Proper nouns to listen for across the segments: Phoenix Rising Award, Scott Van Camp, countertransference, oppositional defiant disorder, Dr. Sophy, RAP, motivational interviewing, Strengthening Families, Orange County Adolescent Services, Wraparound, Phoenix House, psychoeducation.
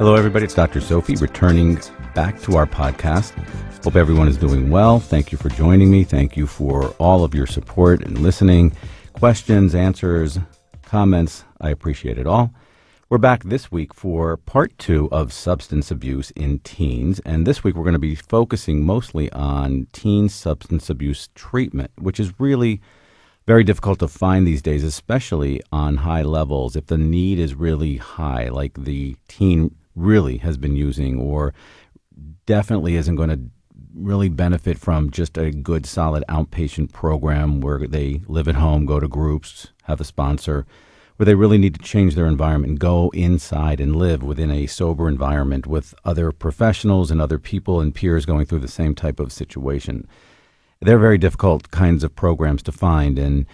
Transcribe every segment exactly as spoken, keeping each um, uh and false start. Hello, everybody. It's Doctor Sophy returning back to our podcast. Hope everyone is doing well. Thank you for joining me. Thank you for all of your support and listening, questions, answers, comments. I appreciate it all. We're back this week for part two of substance abuse in teens. And this week we're going to be focusing mostly on teen substance abuse treatment, which is really very difficult to find these days, especially on high levels. If the need is really high, like the teen really has been using or definitely isn't going to really benefit from just a good solid outpatient program where they live at home, go to groups, have a sponsor, where they really need to change their environment and go inside and live within a sober environment with other professionals and other people and peers going through the same type of situation. They're very difficult kinds of programs to find. And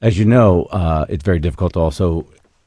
as you know, uh, it's very difficult to also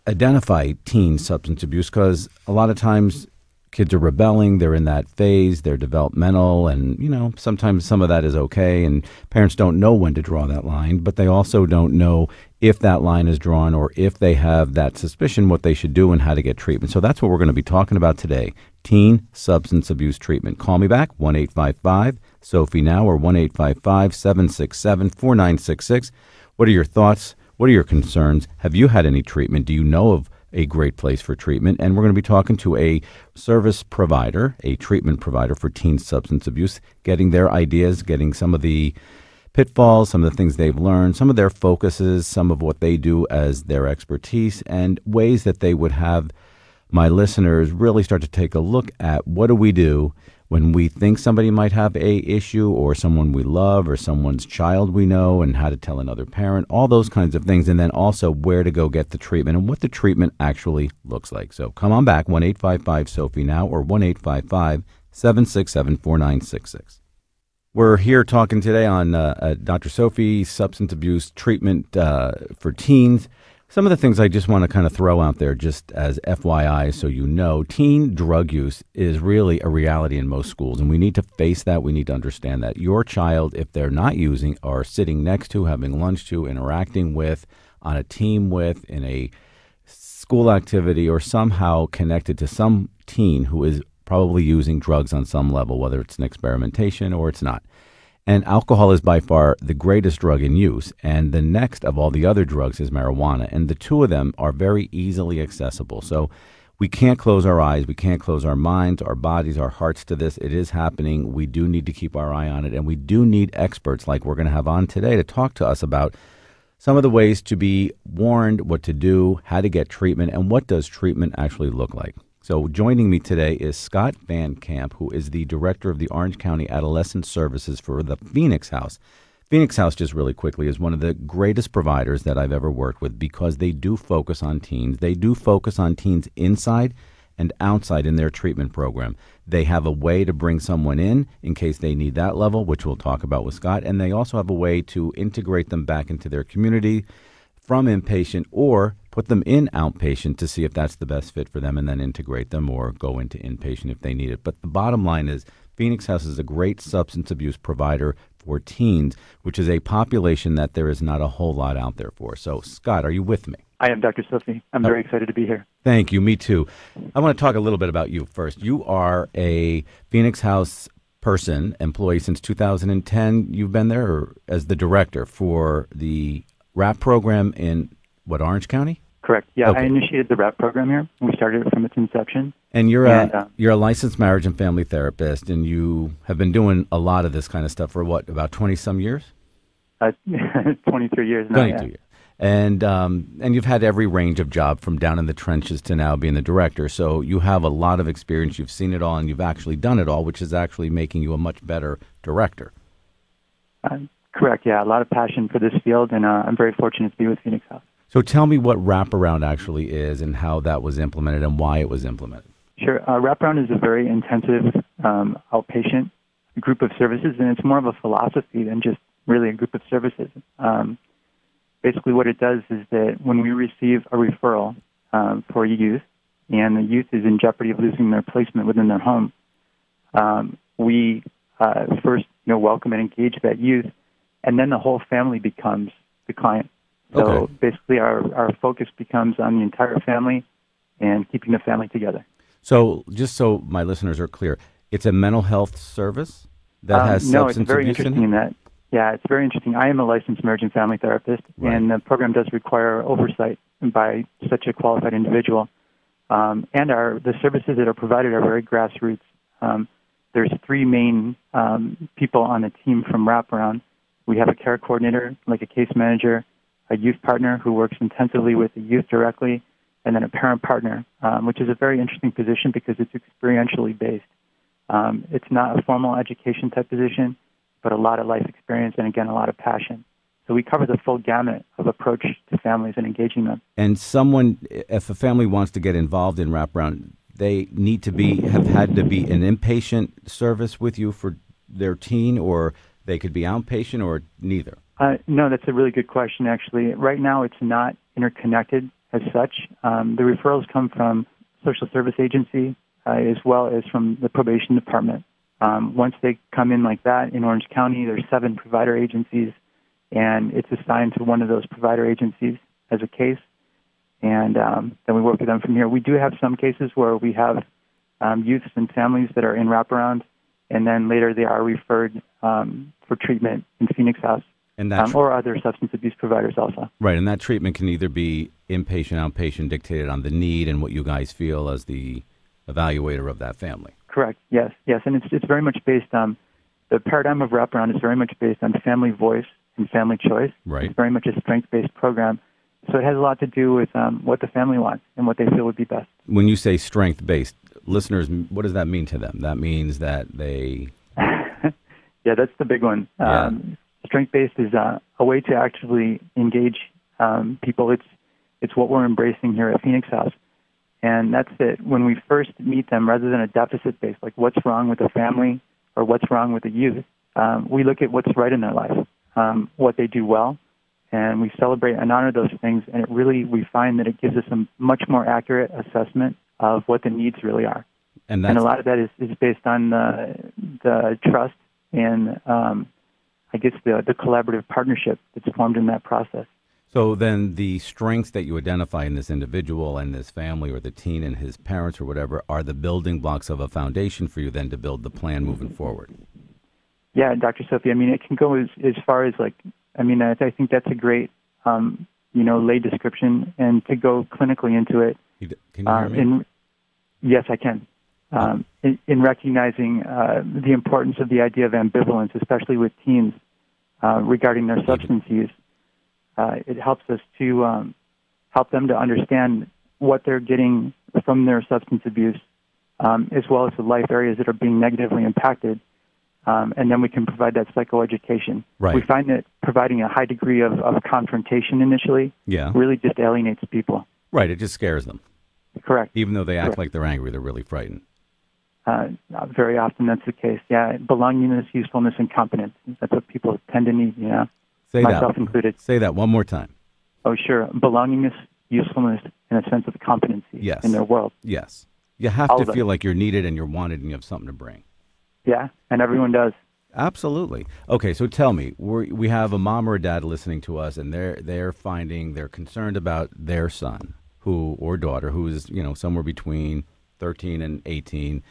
identify teen substance abuse because a lot of times kids are rebelling, they're in that phase, they're developmental, and, you know, sometimes some of that is okay, and parents don't know when to draw that line, but they also don't know if that line is drawn or if they have that suspicion what they should do and how to get treatment. So that's what we're going to be talking about today, teen substance abuse treatment. Call me back, one eight five five Sophie now, or one eight five five seven six seven four nine six six. What are your thoughts? What are your concerns? Have you had any treatment? Do you know of a great place for treatment? And we're going to be talking to a service provider, a treatment provider for teen substance abuse, getting their ideas, getting some of the pitfalls, some of the things they've learned, some of their focuses, some of what they do as their expertise, and ways that they would have my listeners really start to take a look at what do we do when we think somebody might have a issue or someone we love or someone's child we know and how to tell another parent, all those kinds of things, and then also where to go get the treatment and what the treatment actually looks like. So come on back, one eight five five Sophie now or one eight five five seven six seven four nine six six. We're here talking today on uh, uh, Doctor Sophy, substance abuse treatment uh, for teens. Some of the things I just want to kind of throw out there just as F Y I so you know, teen drug use is really a reality in most schools, and we need to face that. We need to understand that. Your child, if they're not using, are sitting next to, having lunch to, interacting with, on a team with, in a school activity, or somehow connected to some teen who is probably using drugs on some level, whether it's an experimentation or it's not. And alcohol is by far the greatest drug in use, and the next of all the other drugs is marijuana, and the two of them are very easily accessible. So we can't close our eyes, we can't close our minds, our bodies, our hearts to this. It is happening. We do need to keep our eye on it, and we do need experts like we're going to have on today to talk to us about some of the ways to be warned, what to do, how to get treatment, and what does treatment actually look like. So joining me today is Scott Van Camp, who is the director of the Orange County Adolescent Services for the Phoenix House. Phoenix House, just really quickly, is one of the greatest providers that I've ever worked with because they do focus on teens. They do focus on teens inside and outside in their treatment program. They have a way to bring someone in in case they need that level, which we'll talk about with Scott, and they also have a way to integrate them back into their community from inpatient or put them in outpatient to see if that's the best fit for them and then integrate them or go into inpatient if they need it. But the bottom line is Phoenix House is a great substance abuse provider for teens, which is a population that there is not a whole lot out there for. So, Scott, are you with me? I am, Doctor Sophy. I'm very excited to be here. Thank you. Me too. I want to talk a little bit about you first. You are a Phoenix House person, employee since two thousand ten. You've been there as the director for the RAP program in, what, Orange County? Correct. Yeah, okay. I initiated the RAP program here. We started it from its inception. And you're and, a um, you're a licensed marriage and family therapist, and you have been doing a lot of this kind of stuff for what, about twenty some years? Uh, twenty-three years now. twenty-two yeah. years. And um, and you've had every range of job from down in the trenches to now being the director. So you have a lot of experience. You've seen it all, and you've actually done it all, which is actually making you a much better director. Uh, correct. Yeah, a lot of passion for this field, and uh, I'm very fortunate to be with Phoenix House. So tell me what Wraparound actually is and how that was implemented and why it was implemented. Sure. Uh, Wraparound is a very intensive um, outpatient group of services, and it's more of a philosophy than just really a group of services. Um, basically what it does is that when we receive a referral um, for youth and the youth is in jeopardy of losing their placement within their home, um, we uh, first you know, welcome and engage that youth, and then the whole family becomes the client. So okay. basically our, our focus becomes on the entire family and keeping the family together. So just so my listeners are clear, it's a mental health service that um, has substance abuse. No, it's very interesting in that. Yeah, it's very interesting. I am a licensed marriage and family therapist, right. and the program does require oversight by such a qualified individual. Um, and our the services that are provided are very grassroots. Um, there's three main um, people on the team from Wraparound. We have a care coordinator, like a case manager, a youth partner who works intensively with the youth directly, and then a parent partner, um, which is a very interesting position because it's experientially based. Um, it's not a formal education type position, but a lot of life experience and, again, a lot of passion. So we cover the full gamut of approach to families and engaging them. And someone, if a family wants to get involved in Wraparound, they need to be, have had to be an inpatient service with you for their teen, or they could be outpatient, or neither? Uh, no, that's a really good question, actually. Right now, it's not interconnected as such. Um, the referrals come from social service agency uh, as well as from the probation department. Um, once they come in like that in Orange County, there's seven provider agencies, and it's assigned to one of those provider agencies as a case, and um, then we work with them from here. We do have some cases where we have um, youths and families that are in Wraparound, and then later they are referred um, for treatment in Phoenix House and that um, or other substance abuse providers also. Right, and that treatment can either be inpatient, outpatient, dictated on the need and what you guys feel as the evaluator of that family. Correct. Yes. Yes. And it's it's very much based on the paradigm of Wraparound is very much based on family voice and family choice. Right. It's very much a strength-based program, so it has a lot to do with um, what the family wants and what they feel would be best. When you say strength-based, listeners, what does that mean to them? That means that they. Yeah, that's the big one. Yeah. Um, strength-based is uh, a way to actually engage um, people. It's it's what we're embracing here at Phoenix House. And that's it. When we first meet them, rather than a deficit base, like what's wrong with the family or what's wrong with the youth, um, we look at what's right in their life, um, what they do well, and we celebrate and honor those things. And it really, we find that it gives us a much more accurate assessment of what the needs really are. And, that's and a lot of that is, is based on the, the trust and, um, I guess, the, the collaborative partnership that's formed in that process. So then the strengths that you identify in this individual and this family or the teen and his parents or whatever are the building blocks of a foundation for you then to build the plan moving forward. Yeah, Doctor Sophy, I mean, it can go as, as far as like, I mean, I, I think that's a great, um, you know, lay description and to go clinically into it. Can you uh, hear me? In, yes, I can. Um, in, in recognizing uh, the importance of the idea of ambivalence, especially with teens uh, regarding their substance use. Uh, it helps us to um, help them to understand what they're getting from their substance abuse, um, as well as the life areas that are being negatively impacted, um, and then we can provide that psychoeducation. Right. We find that providing a high degree of, of confrontation initially yeah. really just alienates people. Right, it just scares them. Correct. Even though they act Correct. like they're angry, they're really frightened. Uh, very often that's the case, yeah. Belongingness, usefulness, and competence. That's what people tend to need, you know. Say Myself that. included. Say that one more time. Oh, sure. Belongingness, usefulness, and a sense of competency yes. in their world. Yes. You have All to feel like you're needed and you're wanted and you have something to bring. Yeah, and everyone does. Absolutely. Okay, so tell me, we we have a mom or a dad listening to us, and they're they're finding they're concerned about their son who or daughter who is you know somewhere between thirteen and eighteen.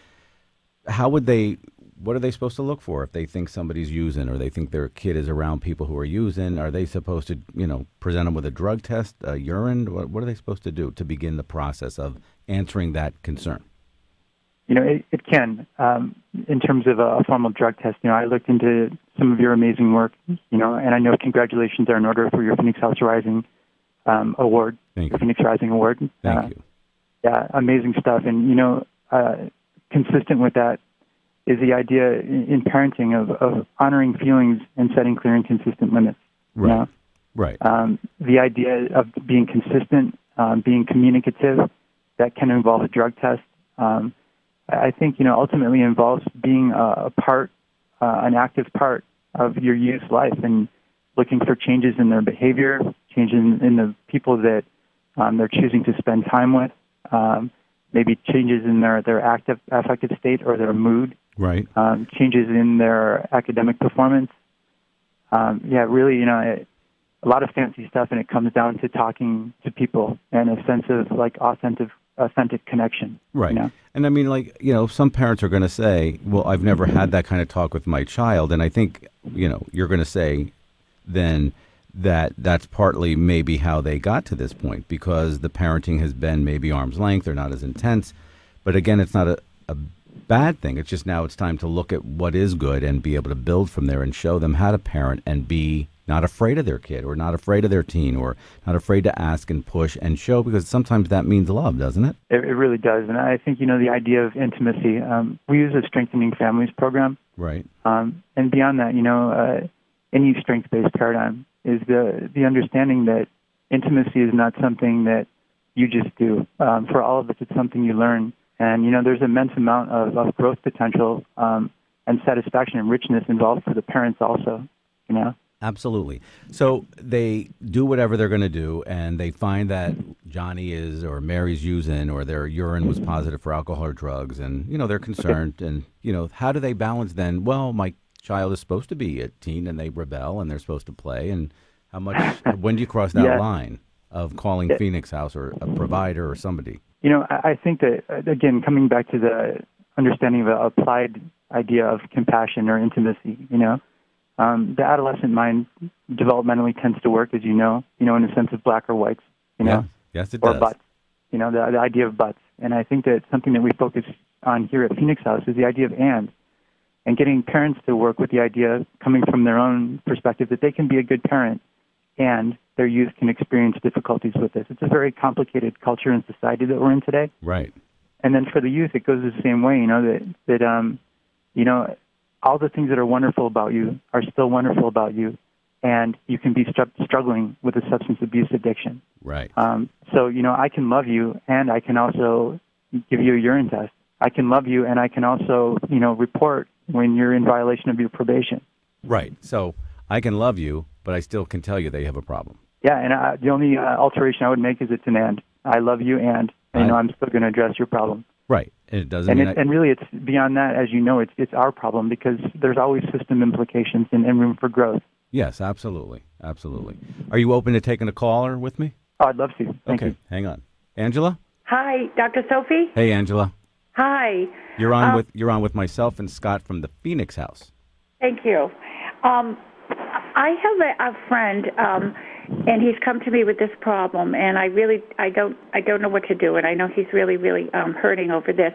How would they? What are they supposed to look for if they think somebody's using or they think their kid is around people who are using? Are they supposed to, you know, present them with a drug test, a urine? What, what are they supposed to do to begin the process of answering that concern? You know, it, it can. Um, in terms of a, a formal drug test, you know, I looked into some of your amazing work, you know, and I know congratulations are in order for your Phoenix House Rising um, Award, Thank you. Phoenix Rising Award. Thank uh, you. Yeah, amazing stuff. And, you know, uh, consistent with that, is the idea in parenting of, of honoring feelings and setting clear and consistent limits. Right, you know? right. Um, the idea of being consistent, um, being communicative, that can involve a drug test. Um, I think, you know, ultimately involves being a, a part, uh, an active part of your youth's life and looking for changes in their behavior, changes in, in the people that um, they're choosing to spend time with, um, maybe changes in their, their active affective state or their mood. Right. Um, changes in their academic performance. Um, yeah, really, you know, it, a lot of fancy stuff, and it comes down to talking to people and a sense of, like, authentic authentic connection. Right. You know? And I mean, like, you know, some parents are going to say, well, I've never had that kind of talk with my child. And I think, you know, you're going to say then that that's partly maybe how they got to this point, because the parenting has been maybe arm's length or not as intense. But again, it's not a, a bad thing. It's just now it's time to look at what is good and be able to build from there and show them how to parent and be not afraid of their kid or not afraid of their teen or not afraid to ask and push and show, because sometimes that means love, doesn't it? It, it really does. And I think, you know, the idea of intimacy, um, we use a Strengthening Families program. Right. Um, and beyond that, you know, uh, any strength-based paradigm is the, the understanding that intimacy is not something that you just do. Um, for all of us, it's something you learn. And, you know, there's an immense amount of, of growth potential um, and satisfaction and richness involved for the parents also, you know? Absolutely. So they do whatever they're going to do, and they find that Johnny is or Mary's using, or their urine was positive for alcohol or drugs, and, you know, they're concerned. Okay. And, you know, how do they balance then? Well, my child is supposed to be a teen, and they rebel, and they're supposed to play. And how much, when do you cross that yeah. line of calling it, Phoenix House or a provider or somebody? You know, I think that, again, coming back to the understanding of an applied idea of compassion or intimacy, you know, um, the adolescent mind developmentally tends to work, as you know, you know, in a sense of black or whites, you know, yeah. yes, it or does. Butts, you know, the, the idea of butts. And I think that something that we focus on here at Phoenix House is the idea of and, and getting parents to work with the idea coming from their own perspective that they can be a good parent and their youth can experience difficulties with this. It's a very complicated culture and society that we're in today. Right. And then for the youth, it goes the same way, you know, that, that um, you know, all the things that are wonderful about you are still wonderful about you, and you can be stru- struggling with a substance abuse addiction. Right. Um, so, you know, I can love you, and I can also give you a urine test. I can love you, and I can also, you know, report when you're in violation of your probation. Right. So I can love you, but I still can tell you they have a problem. Yeah, and I, the only uh, alteration I would make is it's an and. I love you, and you know, I'm still going to address your problem. Right, and it doesn't. And, mean it, I... and really, it's beyond that. As you know, it's it's our problem because there's always system implications and, and room for growth. Yes, absolutely, absolutely. Are you open to taking a caller with me? Oh, I'd love to. Thank okay, you. Hang on, Angela. Hi, Doctor Sophy. Hey, Angela. Hi. You're on um, with you're on with myself and Scott from the Phoenix House. Thank you. Um, I have a, a friend. Um, And he's come to me with this problem, and I really, I don't, I don't know what to do. And I know he's really, really um, hurting over this.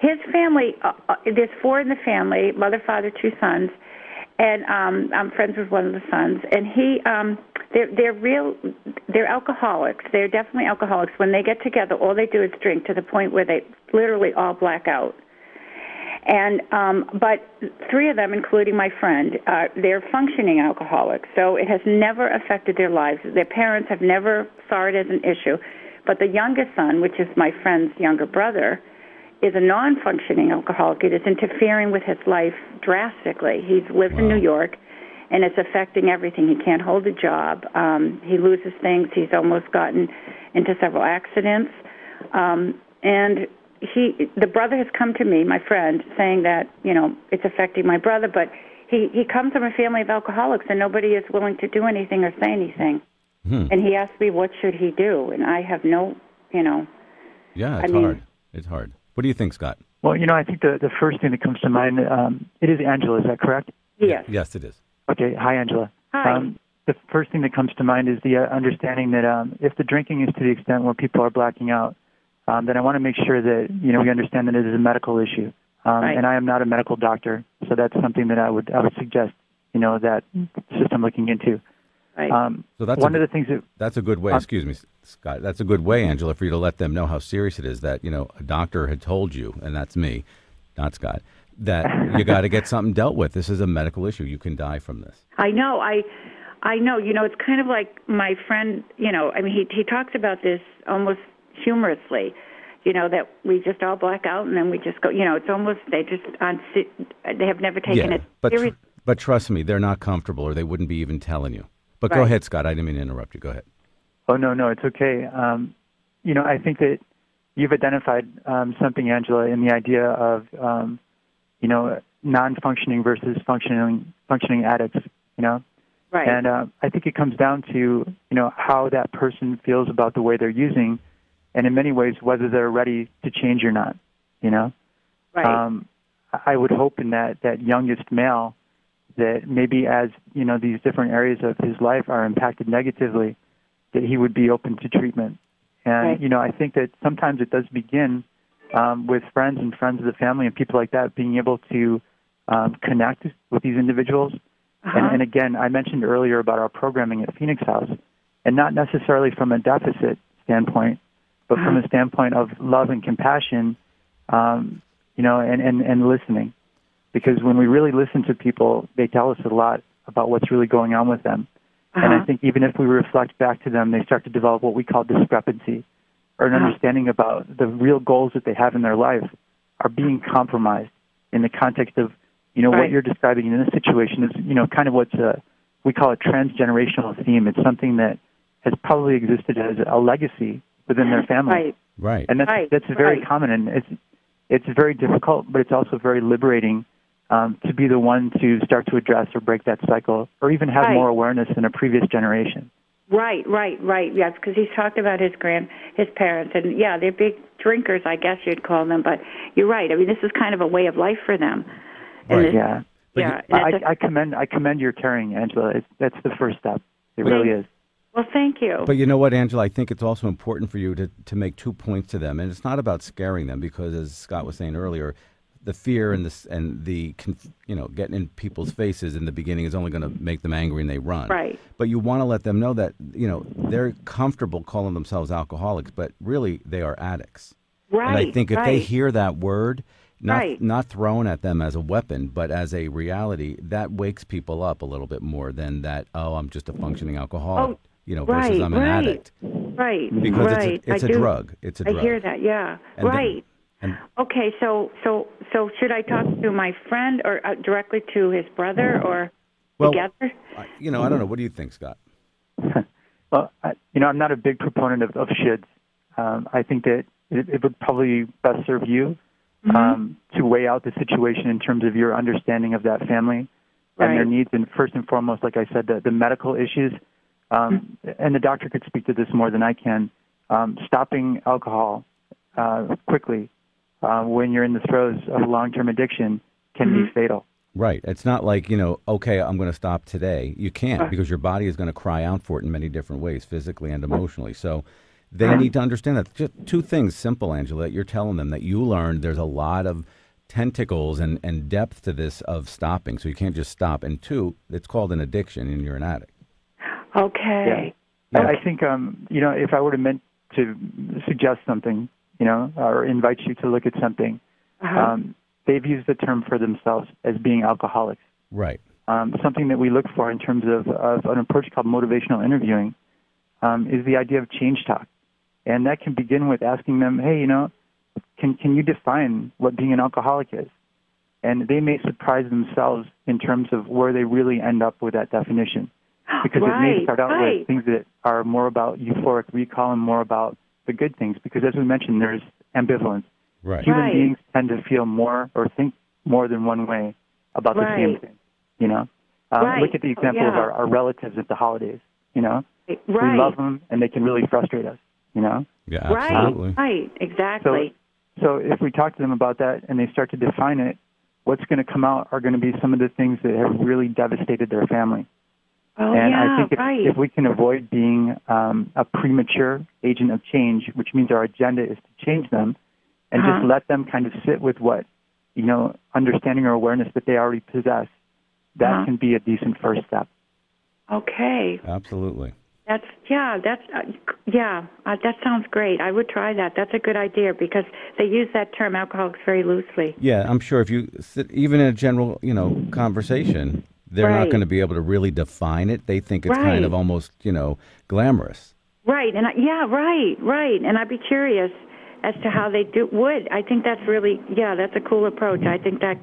His family, uh, uh, there's four in the family: mother, father, two sons. And um, I'm friends with one of the sons. And he, um, they're, they're real, they're alcoholics. They're definitely alcoholics. When they get together, all they do is drink to the point where they literally all black out. And um, but three of them, including my friend, uh, they're functioning alcoholics, so it has never affected their lives. Their parents have never saw it as an issue. But the youngest son, which is my friend's younger brother, is a non-functioning alcoholic. It is interfering with his life drastically. He's lived wow. in New York, and it's affecting everything. He can't hold a job. Um, he loses things. He's almost gotten into several accidents. Um, and... He, the brother has come to me, my friend, saying that, you know, it's affecting my brother, but he, he comes from a family of alcoholics, and nobody is willing to do anything or say anything. Hmm. And he asked me, what should he do? And I have no, you know. Yeah, it's I mean, hard. It's hard. What do you think, Scott? Well, you know, I think the, the first thing that comes to mind, um, it is Angela, is that correct? Yes. Yes, it is. Okay. Hi, Angela. Hi. Um, the first thing that comes to mind is the uh, understanding that um, if the drinking is to the extent where people are blacking out, Um, then I want to make sure that, you know, we understand that it is a medical issue. Um, right. And I am not a medical doctor, so that's something that I would I would suggest, you know, that system looking into. Right. Um, so that's one a, of the things that... That's a good way, um, excuse me, Scott, that's a good way, Angela, for you to let them know how serious it is that, you know, a doctor had told you, and that's me, not Scott, that you got to get something dealt with. This is a medical issue. You can die from this. I know. I... I know. You know, it's kind of like my friend, you know, I mean, he he talks about this almost... humorously, you know, that we just all black out and then we just go, you know, it's almost, they just, on, they have never taken yeah, it but seriously. Tr- but trust me, they're not comfortable or they wouldn't be even telling you. But right. Go ahead, Scott. I didn't mean to interrupt you. Go ahead. Oh, no, no, it's okay. Um, you know, I think that you've identified um, something, Angela, in the idea of, um, you know, non-functioning versus functioning functioning addicts, you know? Right. And uh, I think it comes down to, you know, how that person feels about the way they're using and in many ways whether they're ready to change or not, you know? Right. Um, I would hope in that, that youngest male that maybe as, you know, these different areas of his life are impacted negatively, that he would be open to treatment. And, right. you know, I think that sometimes it does begin um, with friends and friends of the family and people like that being able to um, connect with these individuals. Uh-huh. And, and again, I mentioned earlier about our programming at Phoenix House, and not necessarily from a deficit standpoint, but uh-huh. from a standpoint of love and compassion, um, you know, and, and, and listening. Because when we really listen to people, they tell us a lot about what's really going on with them. Uh-huh. And I think even if we reflect back to them, they start to develop what we call discrepancy, or an uh-huh. understanding about the real goals that they have in their life are being compromised in the context of, you know, right. what you're describing in this situation is, you know, kind of what's a, we call a transgenerational theme. It's something that has probably existed as a legacy within their family. Right. Right. And that's, right. that's very right. common, and it's, it's very difficult, but it's also very liberating Um, to be the one to start to address or break that cycle, or even have right. more awareness than a previous generation. Right, right, right. Yes, because he's talked about his grand, his parents, and yeah, they're big drinkers, I guess you'd call them. But you're right. I mean, this is kind of a way of life for them. Right. And yeah. Yeah. You, I, a, I commend, I commend your caring, Angela. It's, that's the first step. It really is. Well, thank you. But you know what, Angela, I think it's also important for you to to make two points to them, and it's not about scaring them, because as Scott was saying earlier, the fear and the, and the, you know, getting in people's faces in the beginning is only going to make them angry and they run. Right. But you want to let them know that, you know, they're comfortable calling themselves alcoholics, but really they are addicts. Right. And I think if right. they hear that word, not right. not thrown at them as a weapon, but as a reality, that wakes people up a little bit more than that, oh, I'm just a functioning alcoholic, oh, you know, right, versus I'm an right. addict. Right, because right. it's a, it's a drug. It's a drug. I hear that, yeah. And right. Then, okay, so so so should I talk to my friend or uh, directly to his brother or well, together? You know, I don't know. What do you think, Scott? well, I, you know, I'm not a big proponent of, of shoulds. Um, I think that it, it would probably best serve you mm-hmm. um, to weigh out the situation in terms of your understanding of that family right. and their needs. And first and foremost, like I said, the, the medical issues, um, mm-hmm. and the doctor could speak to this more than I can, um, stopping alcohol uh, quickly. Uh, when you're in the throes of long-term addiction, can mm-hmm. be fatal. Right. It's not like, you know, okay, I'm going to stop today. You can't uh, because your body is going to cry out for it in many different ways, physically and emotionally. So they uh, need to understand that. Just two things, simple, Angela, that you're telling them that you learned there's a lot of tentacles and, and depth to this of stopping, so you can't just stop. And two, it's called an addiction, and you're an addict. Okay. Yeah. Okay. I think, um, you know, if I would have meant to suggest something, you know, or invite you to look at something, uh-huh. um, they've used the term for themselves as being alcoholics. Right. Um, something that we look for in terms of, of an approach called motivational interviewing um, is the idea of change talk. And that can begin with asking them, hey, you know, can, can you define what being an alcoholic is? And they may surprise themselves in terms of where they really end up with that definition. Because right, it may start out right. with things that are more about euphoric recall and more about the good things, because as we mentioned, there's ambivalence. Right. Human right. beings tend to feel more or think more than one way about right. the same thing, you know? Um, right. Look at the example oh, yeah. of our, our relatives at the holidays, you know? Right. We love them, and they can really frustrate us, you know? Yeah, absolutely. Right, right. exactly. So, so if we talk to them about that and they start to define it, what's going to come out are going to be some of the things that have really devastated their family. Oh, and yeah, I think if, right. if we can avoid being um, a premature agent of change, which means our agenda is to change them, and uh-huh. just let them kind of sit with what, you know, understanding or awareness that they already possess, that uh-huh. can be a decent first step. Okay. Absolutely. That's yeah. That's uh, yeah. Uh, that sounds great. I would try that. That's a good idea because they use that term alcoholics very loosely. Yeah, I'm sure if you sit, even in a general, you know, conversation. They're right. not going to be able to really define it. They think it's right. kind of almost, you know, glamorous. Right. And I, yeah, right, right. And I'd be curious as to how they do would. I think that's really, yeah, that's a cool approach. I think that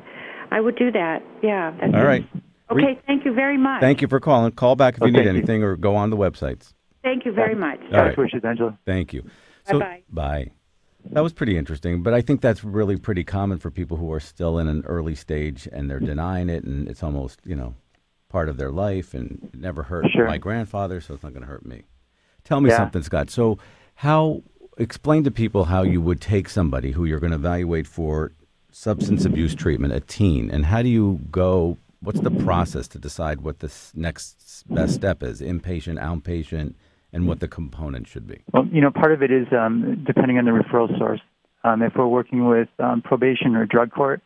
I would do that. Yeah. That's all right. Okay. Re- thank you very much. Thank you for calling. Call back if okay. you need anything or go on the websites. Thank you very much. All right. Wishes, Angela. Thank you. So, bye-bye. Bye. That was pretty interesting, but I think that's really pretty common for people who are still in an early stage and they're denying it, and it's almost, you know, part of their life, and it never hurt sure. my grandfather, so it's not going to hurt me. Tell me yeah. something, Scott. So how explain to people how you would take somebody who you're going to evaluate for substance abuse treatment, a teen, and how do you go, what's the process to decide what the next best step is, inpatient, outpatient, and what the component should be? Well, you know, part of it is um, depending on the referral source. Um, if we're working with um, probation or drug court,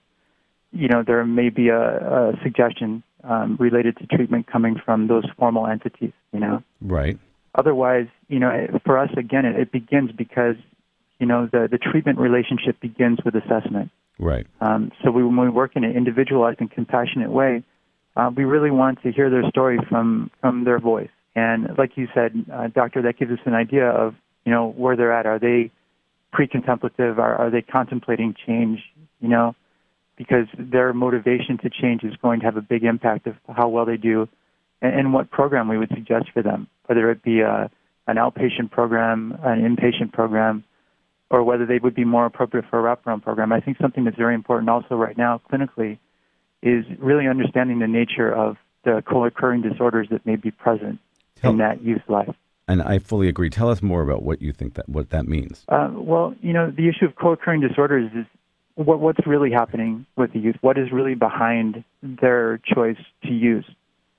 you know, there may be a, a suggestion um, related to treatment coming from those formal entities, you know. Right. Otherwise, you know, for us, again, it, it begins because, you know, the, the treatment relationship begins with assessment. Right. Um, so we, when we work in an individualized and compassionate way, uh, we really want to hear their story from, from their voice. And like you said, uh, Doctor, that gives us an idea of, you know, where they're at. Are they pre-contemplative? Are, are they contemplating change, you know? Because their motivation to change is going to have a big impact of how well they do and, and what program we would suggest for them, whether it be a, an outpatient program, an inpatient program, or whether they would be more appropriate for a wraparound program. I think something that's very important also right now clinically is really understanding the nature of the co-occurring disorders that may be present Tell, in that youth life. And I fully agree. Tell us more about what you think that what that means. Uh, well, you know, the issue of co-occurring disorders is what, what's really happening with the youth. What is really behind their choice to use,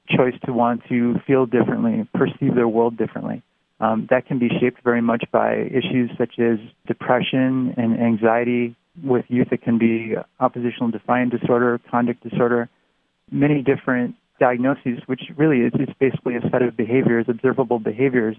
choice to want to feel differently, perceive their world differently. Um, that can be shaped very much by issues such as depression and anxiety. With youth, it can be oppositional defiant disorder, conduct disorder, many different diagnoses, which really is it's basically a set of behaviors, observable behaviors,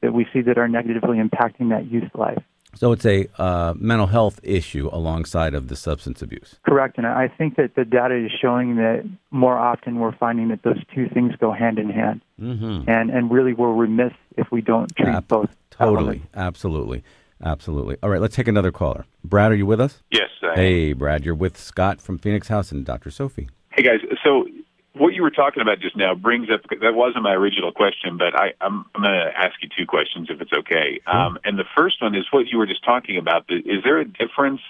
that we see that are negatively impacting that youth life. So it's a uh, mental health issue alongside of the substance abuse. Correct. And I think that the data is showing that more often we're finding that those two things go hand in hand. Mm-hmm. And and really we're remiss if we don't treat Ab- both. Totally. Elements. Absolutely. Absolutely. All right, let's take another caller. Brad, are you with us? Yes, I am. Hey, Brad, you're with Scott from Phoenix House and Doctor Sophy. Hey, guys. So what you were talking about just now brings up, that wasn't my original question, but I, I'm, I'm going to ask you two questions if it's okay. Sure. Um, and the first one is what you were just talking about. Is there a difference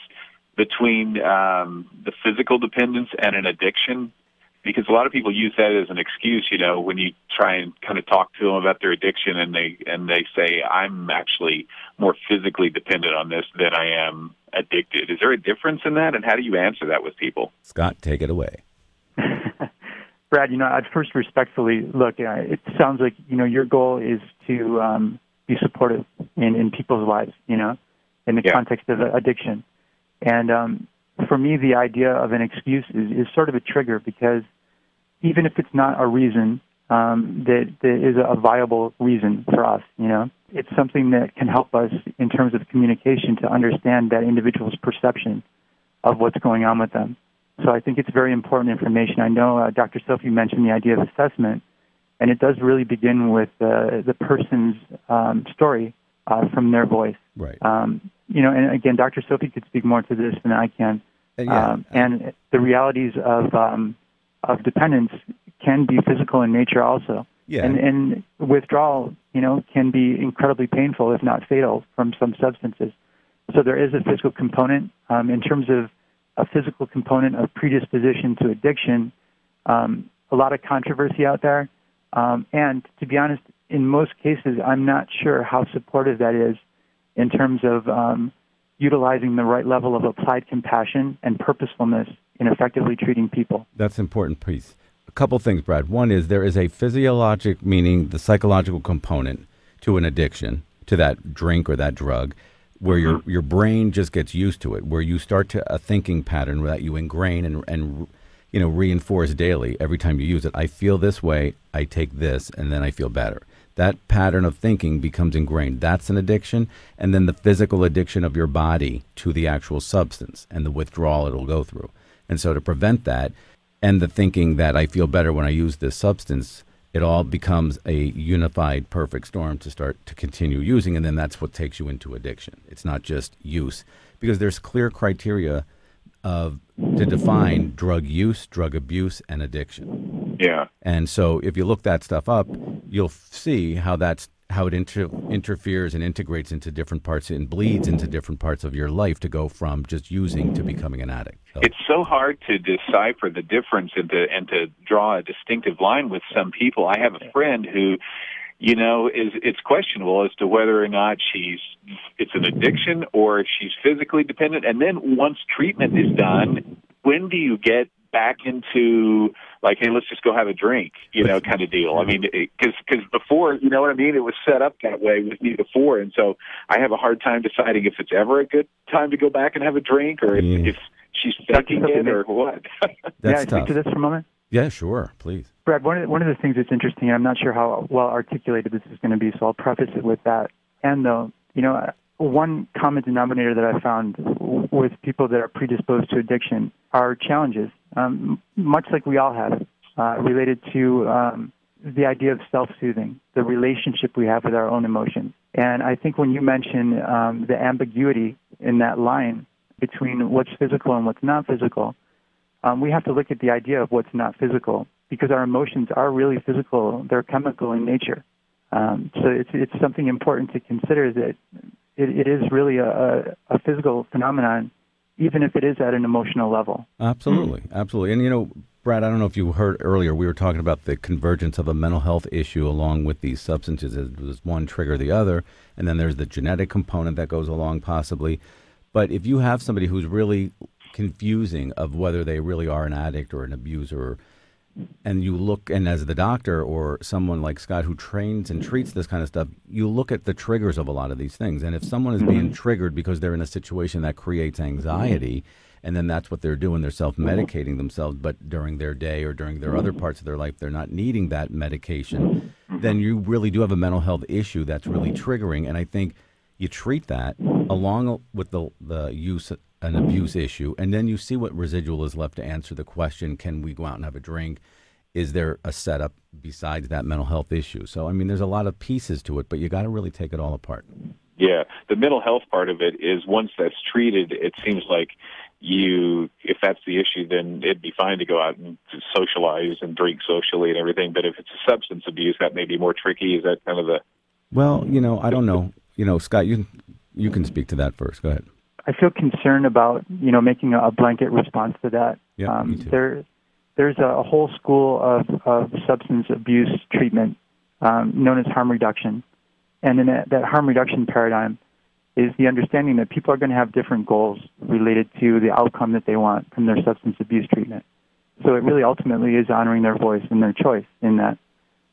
between um, the physical dependence and an addiction? Because a lot of people use that as an excuse, you know, when you try and kind of talk to them about their addiction and they and they say, I'm actually more physically dependent on this than I am addicted. Is there a difference in that? And how do you answer that with people? Scott, take it away. Brad, you know, I'd first respectfully, look, it sounds like, you know, your goal is to um, be supportive in, in people's lives, you know, in the yeah. context of addiction. And um, for me, the idea of an excuse is, is sort of a trigger because even if it's not a reason, um, that, that is a viable reason for us, you know, it's something that can help us in terms of communication to understand that individual's perception of what's going on with them. So I think it's very important information. I know uh, Doctor Sophy mentioned the idea of assessment, and it does really begin with uh, the person's um, story uh, from their voice. Right. Um, you know, and again, Doctor Sophy could speak more to this than I can. Uh, yeah. um, and the realities of um, of dependence can be physical in nature also. Yeah. And, and withdrawal, you know, can be incredibly painful, if not fatal, from some substances. So there is a physical component um, in terms of a physical component of predisposition to addiction, um, a lot of controversy out there. Um, and to be honest, in most cases, I'm not sure how supportive that is in terms of um, utilizing the right level of applied compassion and purposefulness in effectively treating people. That's an important piece. A couple things, Brad. One is there is a physiologic, meaning the psychological component to an addiction, to that drink or that drug, where your your brain just gets used to it, where you start to a thinking pattern that you ingrain and, and you know, reinforce daily every time you use it. I feel this way, I take this, and then I feel better. That pattern of thinking becomes ingrained. That's an addiction. And then the physical addiction of your body to the actual substance and the withdrawal it'll go through. And so to prevent that and the thinking that I feel better when I use this substance, it all becomes a unified, perfect storm to start to continue using, and then that's what takes you into addiction. It's not just use, because there's clear criteria of to define drug use, drug abuse, and addiction. Yeah. And so if you look that stuff up, you'll see how that's how it inter- interferes and integrates into different parts and bleeds into different parts of your life to go from just using to becoming an addict. So. It's so hard to decipher the difference and to, and to draw a distinctive line with some people. I have a friend who you know, is it's questionable as to whether or not she's it's an addiction or if she's physically dependent. And then once treatment is done, when do you get back into, like, hey, let's just go have a drink, you know, kind of deal. I mean, because because before, you know what I mean, it was set up that way with me before, and so I have a hard time deciding if it's ever a good time to go back and have a drink, or if, yeah. if she's stuck in it, or what. That's tough. Can I speak to this for a moment? Yeah, sure, please. Brad, one of, the, one of the things that's interesting, I'm not sure how well articulated this is going to be, so I'll preface it with that. And, though, you know, one common denominator that I found with people that are predisposed to addiction are challenges, um, much like we all have, uh, related to um, the idea of self-soothing, the relationship we have with our own emotions. And I think when you mention um, the ambiguity in that line between what's physical and what's not physical, Um, we have to look at the idea of what's not physical, because our emotions are really physical. They're chemical in nature. Um, so it's it's something important to consider, that it, it is really a, a physical phenomenon, even if it is at an emotional level. Absolutely. Absolutely. And, you know, Brad, I don't know if you heard earlier, we were talking about the convergence of a mental health issue along with these substances. It was one trigger the other, and then there's the genetic component that goes along possibly. But if you have somebody who's really confusing of whether they really are an addict or an abuser, and you look, and as the doctor or someone like Scott who trains and treats this kind of stuff, you look at the triggers of a lot of these things. And if someone is being triggered because they're in a situation that creates anxiety, and then that's what they're doing, they're self-medicating themselves, but during their day or during their other parts of their life, they're not needing that medication, then you really do have a mental health issue that's really triggering. And I think you treat that along with the the use of an abuse issue, and then you see what residual is left to answer the question, can we go out and have a drink? Is there a setup besides that mental health issue? So, I mean, there's a lot of pieces to it, but you got to really take it all apart. Yeah, the mental health part of it is, once that's treated, it seems like you, if that's the issue, then it'd be fine to go out and socialize and drink socially and everything. But if it's a substance abuse, that may be more tricky. Is that kind of the... Well, you know, I don't know. You know, Scott, you, you can speak to that first. Go ahead. I feel concerned about, you know, making a blanket response to that. Yep, um, there, there's a whole school of, of substance abuse treatment um, known as harm reduction. And in that, that harm reduction paradigm is the understanding that people are going to have different goals related to the outcome that they want from their substance abuse treatment. So it really ultimately is honoring their voice and their choice in that.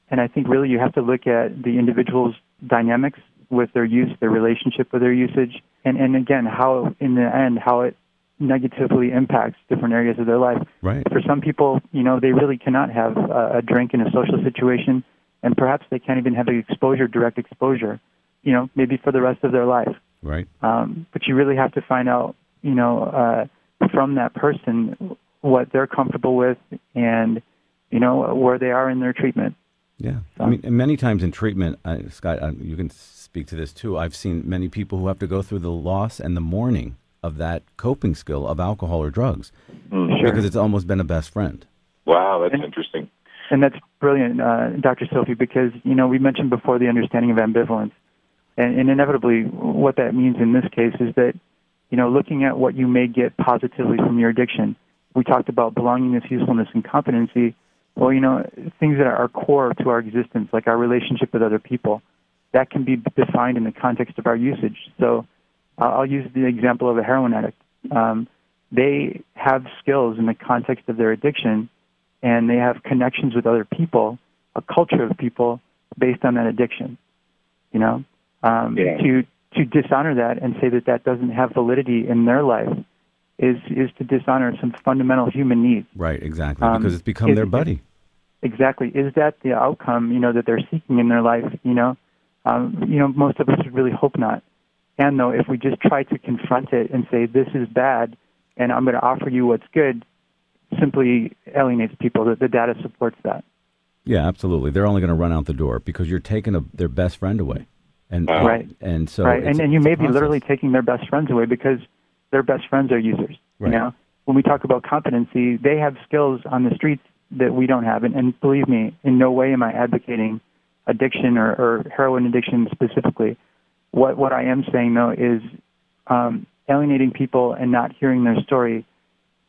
And I think really you have to look at the individual's dynamics with their use, their relationship with their usage, and, and again, how in the end, how it negatively impacts different areas of their life. Right. For some people, you know, they really cannot have a, a drink in a social situation, and perhaps they can't even have the exposure, direct exposure, you know, maybe for the rest of their life. Right. Um, but you really have to find out, you know, uh, from that person what they're comfortable with and, you know, where they are in their treatment. Yeah. So, I mean, and many times in treatment, uh, Scott, uh, you can speak to this too. I've seen many people who have to go through the loss and the mourning of that coping skill of alcohol or drugs, mm, because sure. it's almost been a best friend. Wow, that's and, interesting. And that's brilliant, uh, Doctor Sophy, because, you know, we mentioned before the understanding of ambivalence. And, and inevitably what that means in this case is that, you know, looking at what you may get positively from your addiction. We talked about belongingness, usefulness, and competency. Well, you know, things that are core to our existence, like our relationship with other people, that can be defined in the context of our usage. So uh, I'll use the example of a heroin addict. Um, they have skills in the context of their addiction, and they have connections with other people, a culture of people based on that addiction. You know, um, yeah. to to dishonor that and say that that doesn't have validity in their life is is to dishonor some fundamental human needs. Right, exactly, um, because it's become is, their buddy. Exactly. Is that the outcome, you know, that they're seeking in their life, you know? Um, you know, most of us would really hope not. And, though, if we just try to confront it and say, this is bad, and I'm going to offer you what's good, simply alienates people. The, the data supports that. Yeah, absolutely. They're only going to run out the door because you're taking a, their best friend away. And, right. Uh, and so right. And, and you may be literally taking their best friends away because their best friends are users. Right. You know, when we talk about competency, they have skills on the streets that we don't have. And, and believe me, in no way am I advocating addiction or, or heroin addiction specifically. What what I am saying, though, is um, alienating people and not hearing their story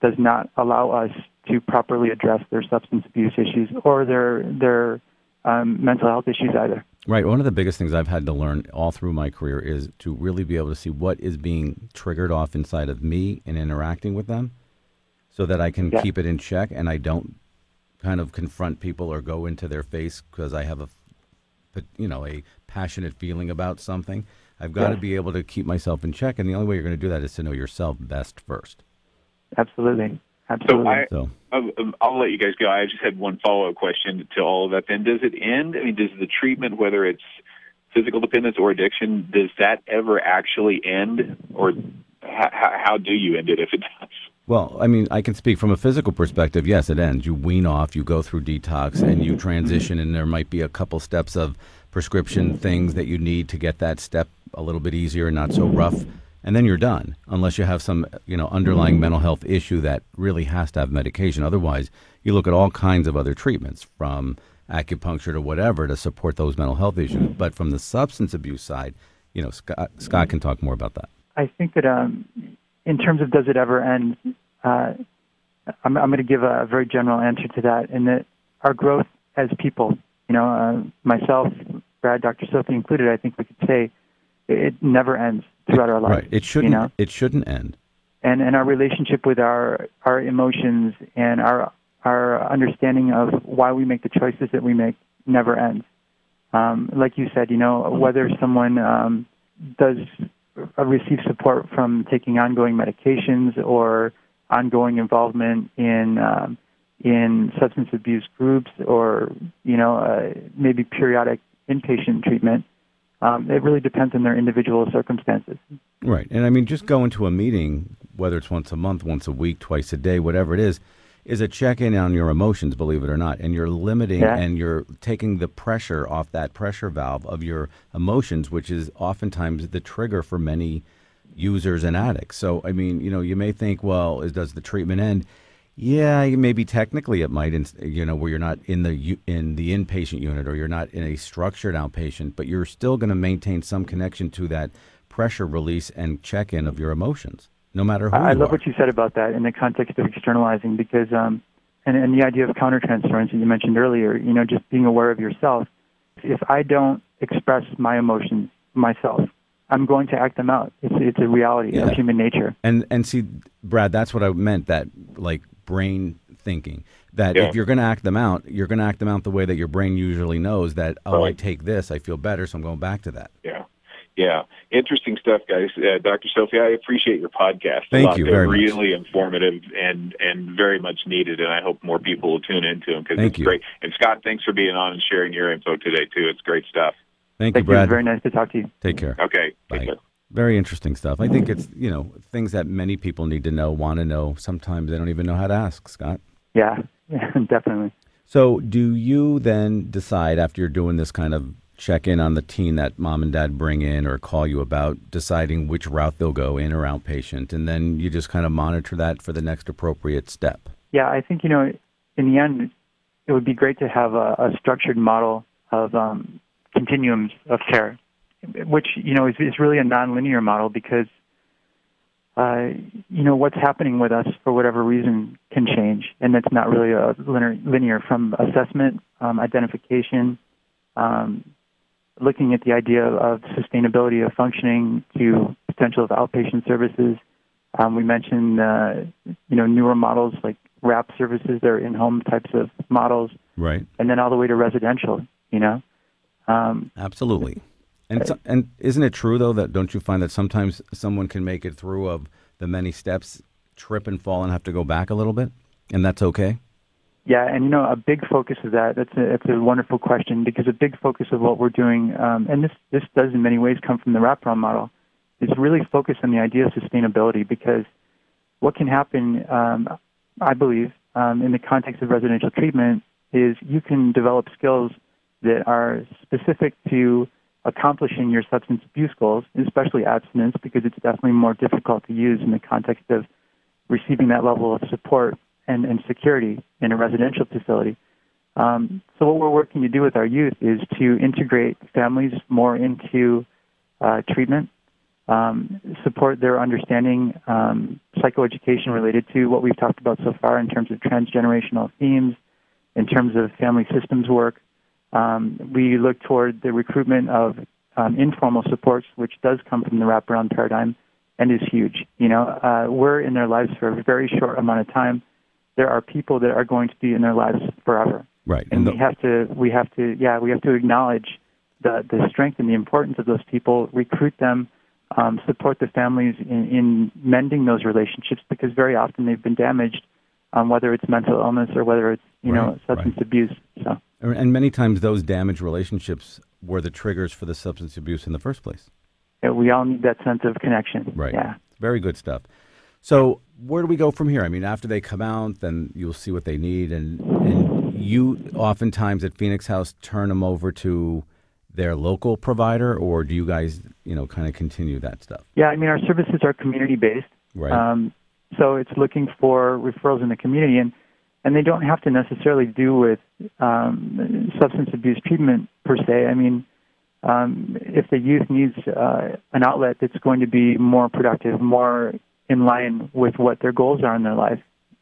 does not allow us to properly address their substance abuse issues or their their um, mental health issues either. Right. One of the biggest things I've had to learn all through my career is to really be able to see what is being triggered off inside of me and interacting with them so that I can yeah. keep it in check and I don't kind of confront people or go into their face because I have a, you know, a passionate feeling about something. I've got yeah. to be able to keep myself in check, and the only way you're going to do that is to know yourself best first. Absolutely. Absolutely. So, I, so. I'll, I'll let you guys go. I just had one follow-up question to all of that. Then does it end? I mean, does the treatment, whether it's physical dependence or addiction, does that ever actually end, or how, how do you end it if it does? Well, I mean, I can speak from a physical perspective. Yes, it ends. You wean off, you go through detox, and you transition, and there might be a couple steps of prescription things that you need to get that step a little bit easier and not so rough, and then you're done, unless you have some, you know, underlying mental health issue that really has to have medication. Otherwise, you look at all kinds of other treatments, from acupuncture to whatever, to support those mental health issues. But from the substance abuse side, you know, Scott, Scott can talk more about that. I think that um, in terms of does it ever end, uh, I'm, I'm going to give a very general answer to that, in that our growth as people, you know, uh, myself, Brad, Doctor Sophy included, I think we could say, it never ends throughout our life. Right. It shouldn't. You know? It shouldn't end. And and our relationship with our our emotions and our our understanding of why we make the choices that we make never ends. Um, like you said, you know, whether someone um, does uh, receive support from taking ongoing medications or ongoing involvement in um, in substance abuse groups, or you know uh, maybe periodic inpatient treatment. Um, it really depends on their individual circumstances. Right. And I mean, just going to a meeting, whether it's once a month, once a week, twice a day, whatever it is, is a check-in on your emotions, believe it or not. And you're limiting yeah. and you're taking the pressure off that pressure valve of your emotions, which is oftentimes the trigger for many users and addicts. So, I mean, you know, you may think, well, is, does the treatment end? Yeah, maybe technically it might, you know, where you're not in the in the inpatient unit or you're not in a structured outpatient, but you're still going to maintain some connection to that pressure release and check-in of your emotions, no matter who I you love are. What you said about that in the context of externalizing, because, um, and, and the idea of countertransference that you mentioned earlier, you know, just being aware of yourself. If I don't express my emotions myself, I'm going to act them out. It's, it's a reality yeah. of human nature. And, and see, Brad, that's what I meant, that, like, brain thinking that yeah. if you're going to act them out, you're going to act them out the way that your brain usually knows that, oh, right. I take this, I feel better, so I'm going back to that. Yeah. Yeah. Interesting stuff, guys. Uh, Doctor Sophy, I appreciate your podcast. Thank you very much. Really informative and, and very much needed, and I hope more people will tune into them because it's you. Great. And Scott, thanks for being on and sharing your info today, too. It's great stuff. Thank, Thank you, Brad. You. Very nice to talk to you. Take care. Okay. Bye. Take care. Very interesting stuff. I think it's, you know, things that many people need to know, want to know. Sometimes they don't even know how to ask, Scott. Yeah, yeah, definitely. So do you then decide, after you're doing this kind of check-in on the teen that mom and dad bring in or call you about, deciding which route they'll go, in or outpatient, and then you just kind of monitor that for the next appropriate step? Yeah, I think, you know, in the end, it would be great to have a, a structured model of um, continuums of care, which, you know, is, is really a nonlinear model because, uh, you know, what's happening with us for whatever reason can change. And that's not really a linear, linear from assessment, um, identification, um, looking at the idea of sustainability of functioning to potential of outpatient services. Um, we mentioned, uh, you know, newer models like R A P services, they're in-home types of models. Right. And then all the way to residential, you know. Um, Absolutely. And, so, and isn't it true, though, that don't you find that sometimes someone can make it through of the many steps, trip and fall and have to go back a little bit, and that's okay? Yeah, and, you know, a big focus of that, that's a, that's a wonderful question, because a big focus of what we're doing, um, and this, this does in many ways come from the Wraparound model, is really focused on the idea of sustainability, because what can happen, um, I believe, um, in the context of residential treatment is you can develop skills that are specific to accomplishing your substance abuse goals, especially abstinence, because it's definitely more difficult to use in the context of receiving that level of support and, and security in a residential facility. Um, so what we're working to do with our youth is to integrate families more into uh, treatment, um, support their understanding, um, psychoeducation related to what we've talked about so far in terms of transgenerational themes, in terms of family systems work, Um, we look toward the recruitment of um, informal supports, which does come from the wraparound paradigm and is huge. You know, uh, we're in their lives for a very short amount of time. There are people that are going to be in their lives forever. Right. And, and the- we have to, we have to, yeah, we have to acknowledge the, the strength and the importance of those people, recruit them, um, support the families in, in mending those relationships, because very often they've been damaged, um, whether it's mental illness or whether it's, you right, know, substance right. abuse. So. And many times those damaged relationships were the triggers for the substance abuse in the first place. Yeah, we all need that sense of connection. Right. Yeah. Very good stuff. So where do we go from here? I mean, after they come out, then you'll see what they need. And, and you oftentimes at Phoenix House turn them over to their local provider, or do you guys, you know, kind of continue that stuff? Yeah, I mean, our services are community-based. Right. Um, so it's looking for referrals in the community. And And they don't have to necessarily do with um, substance abuse treatment per se. I mean, um, if the youth needs uh, an outlet that's going to be more productive, more in line with what their goals are in their life,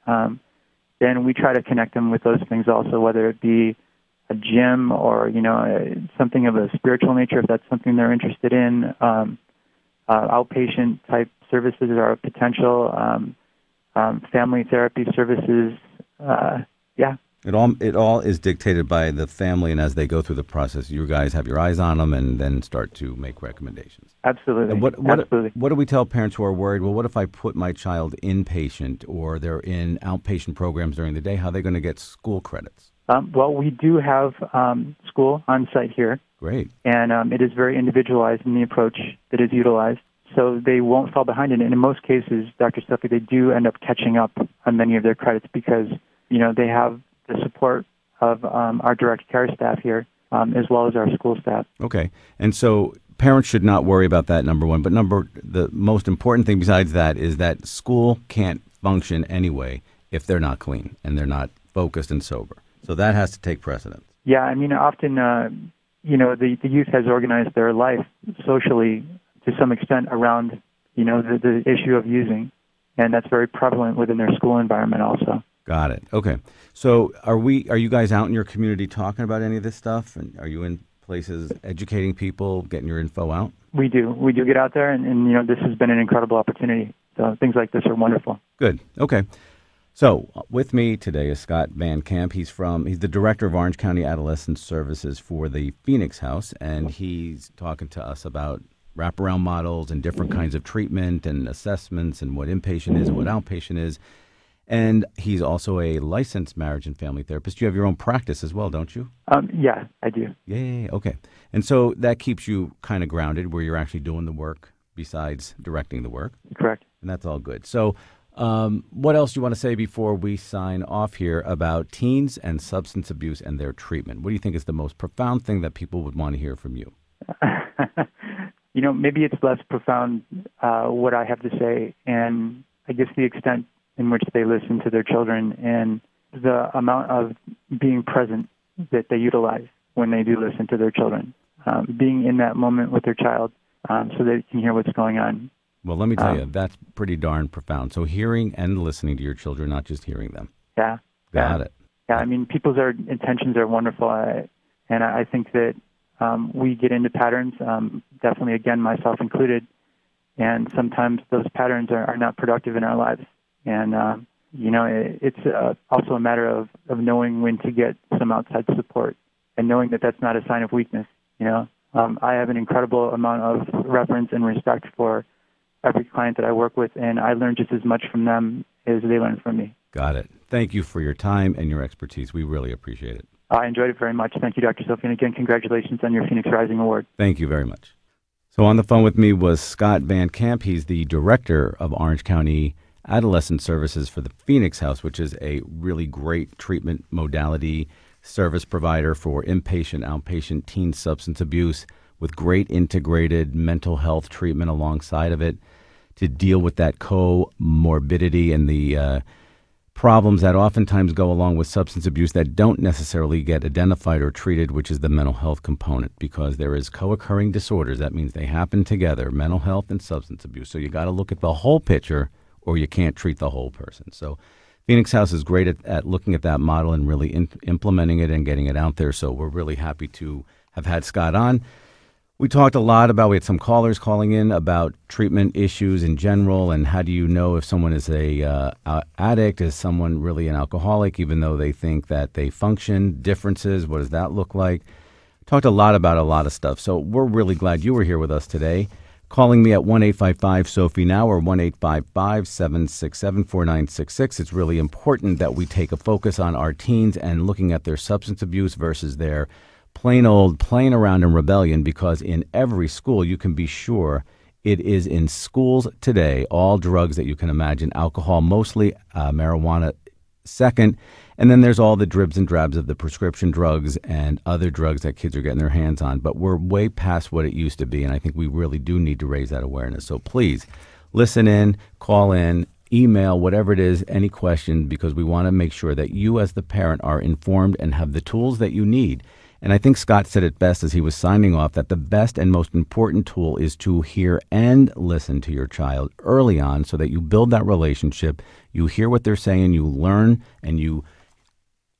um, then we try to connect them with those things also, whether it be a gym or, you know, something of a spiritual nature, if that's something they're interested in. Um, uh, outpatient type services are a potential, um, um, family therapy services. Uh, yeah. It all it all is dictated by the family, and as they go through the process, you guys have your eyes on them and then start to make recommendations. Absolutely. And what, what, Absolutely. What do we tell parents who are worried, well, what if I put my child inpatient or they're in outpatient programs during the day? How are they going to get school credits? Um, well, we do have um, school on site here. Great. And um, it is very individualized in the approach that is utilized, so they won't fall behind. And in most cases, Doctor Sophy, they do end up catching up on many of their credits because, you know, they have the support of um, our direct care staff here, um, as well as our school staff. Okay. And so parents should not worry about that, number one. But number the most important thing besides that is that school can't function anyway if they're not clean and they're not focused and sober. So that has to take precedence. Yeah. I mean, often, uh, you know, the, the youth has organized their life socially to some extent around, you know, the, the issue of using. And that's very prevalent within their school environment also. Got it. Okay. So are we? Are you guys out in your community talking about any of this stuff? And are you in places educating people, getting your info out? We do. We do get out there, and, and you know, this has been an incredible opportunity. So things like this are wonderful. Good. Okay. So with me today is Scott Van Camp. He's from. He's the director of Orange County Adolescent Services for the Phoenix House, and he's talking to us about wraparound models and different kinds of treatment and assessments and what inpatient is and what outpatient is. And he's also a licensed marriage and family therapist. You have your own practice as well, don't you? Um, yeah, I do. Yeah, okay. And so that keeps you kind of grounded where you're actually doing the work besides directing the work. Correct. And that's all good. So um, what else do you want to say before we sign off here about teens and substance abuse and their treatment? What do you think is the most profound thing that people would want to hear from you? You know, maybe it's less profound uh, what I have to say, and I guess the extent in which they listen to their children and the amount of being present that they utilize when they do listen to their children, um, being in that moment with their child um, so they can hear what's going on. Well, let me tell um, you, that's pretty darn profound. So hearing and listening to your children, not just hearing them. Yeah. Got yeah. it. Yeah, I mean, people's are, intentions are wonderful, I, and I think that um, we get into patterns, um, definitely, again, myself included, and sometimes those patterns are, are not productive in our lives. And, uh, you know, it, it's uh, also a matter of, of knowing when to get some outside support and knowing that that's not a sign of weakness, you know. Um, I have an incredible amount of reverence and respect for every client that I work with, and I learn just as much from them as they learn from me. Got it. Thank you for your time and your expertise. We really appreciate it. I enjoyed it very much. Thank you, Doctor Sophy. And again, congratulations on your Phoenix Rising Award. Thank you very much. So on the phone with me was Scott Van Camp. He's the director of Orange County Adolescent Services for the Phoenix House, which is a really great treatment modality service provider for inpatient, outpatient teen substance abuse with great integrated mental health treatment alongside of it to deal with that comorbidity and the uh, problems that oftentimes go along with substance abuse that don't necessarily get identified or treated, which is the mental health component, because there is co-occurring disorders. That means they happen together, mental health and substance abuse. So you got to look at the whole picture, or you can't treat the whole person. So Phoenix House is great at, at looking at that model and really in, implementing it and getting it out there. So we're really happy to have had Scott on. We talked a lot about, we had some callers calling in about treatment issues in general, and how do you know if someone is a uh, addict, is someone really an alcoholic, even though they think that they function, differences, what does that look like? Talked a lot about a lot of stuff. So we're really glad you were here with us today. Calling me at one eight five five Sophie now or one eight five five, seven six seven, four nine six six. It's really important that we take a focus on our teens and looking at their substance abuse versus their plain old playing around in rebellion, because in every school, you can be sure it is in schools today, all drugs that you can imagine, alcohol mostly, uh, marijuana second, and then there's all the dribs and drabs of the prescription drugs and other drugs that kids are getting their hands on. But we're way past what it used to be, and I think we really do need to raise that awareness. So please listen in, call in, email, whatever it is, any question, because we want to make sure that you as the parent are informed and have the tools that you need. And I think Scott said it best as he was signing off, that the best and most important tool is to hear and listen to your child early on, so that you build that relationship, you hear what they're saying, you learn, and you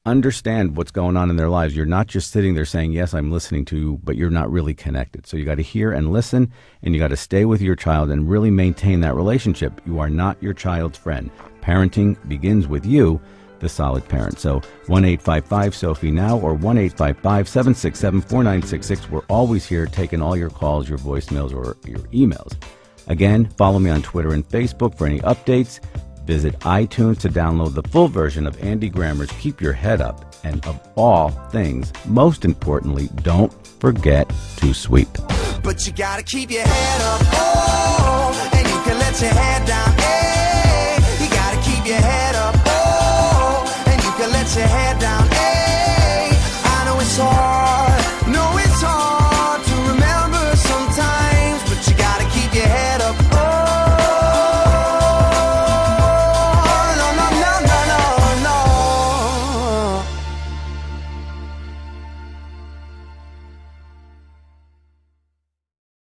understand what's going on in their lives. You're not just sitting there saying, yes, I'm listening to you, but you're not really connected. So you got to hear and listen, and you got to stay with your child and really maintain that relationship. You are not your child's friend. Parenting begins with you, the solid parent. So one eight five five Sophie now or one eight five five, seven six seven, four nine six six. We're always here taking all your calls, your voicemails, or your emails. Again, follow me on Twitter and Facebook for any updates. Visit iTunes to download the full version of Andy Grammer's Keep Your Head Up. And of all things, most importantly, don't forget to sweep. But you gotta keep your head up.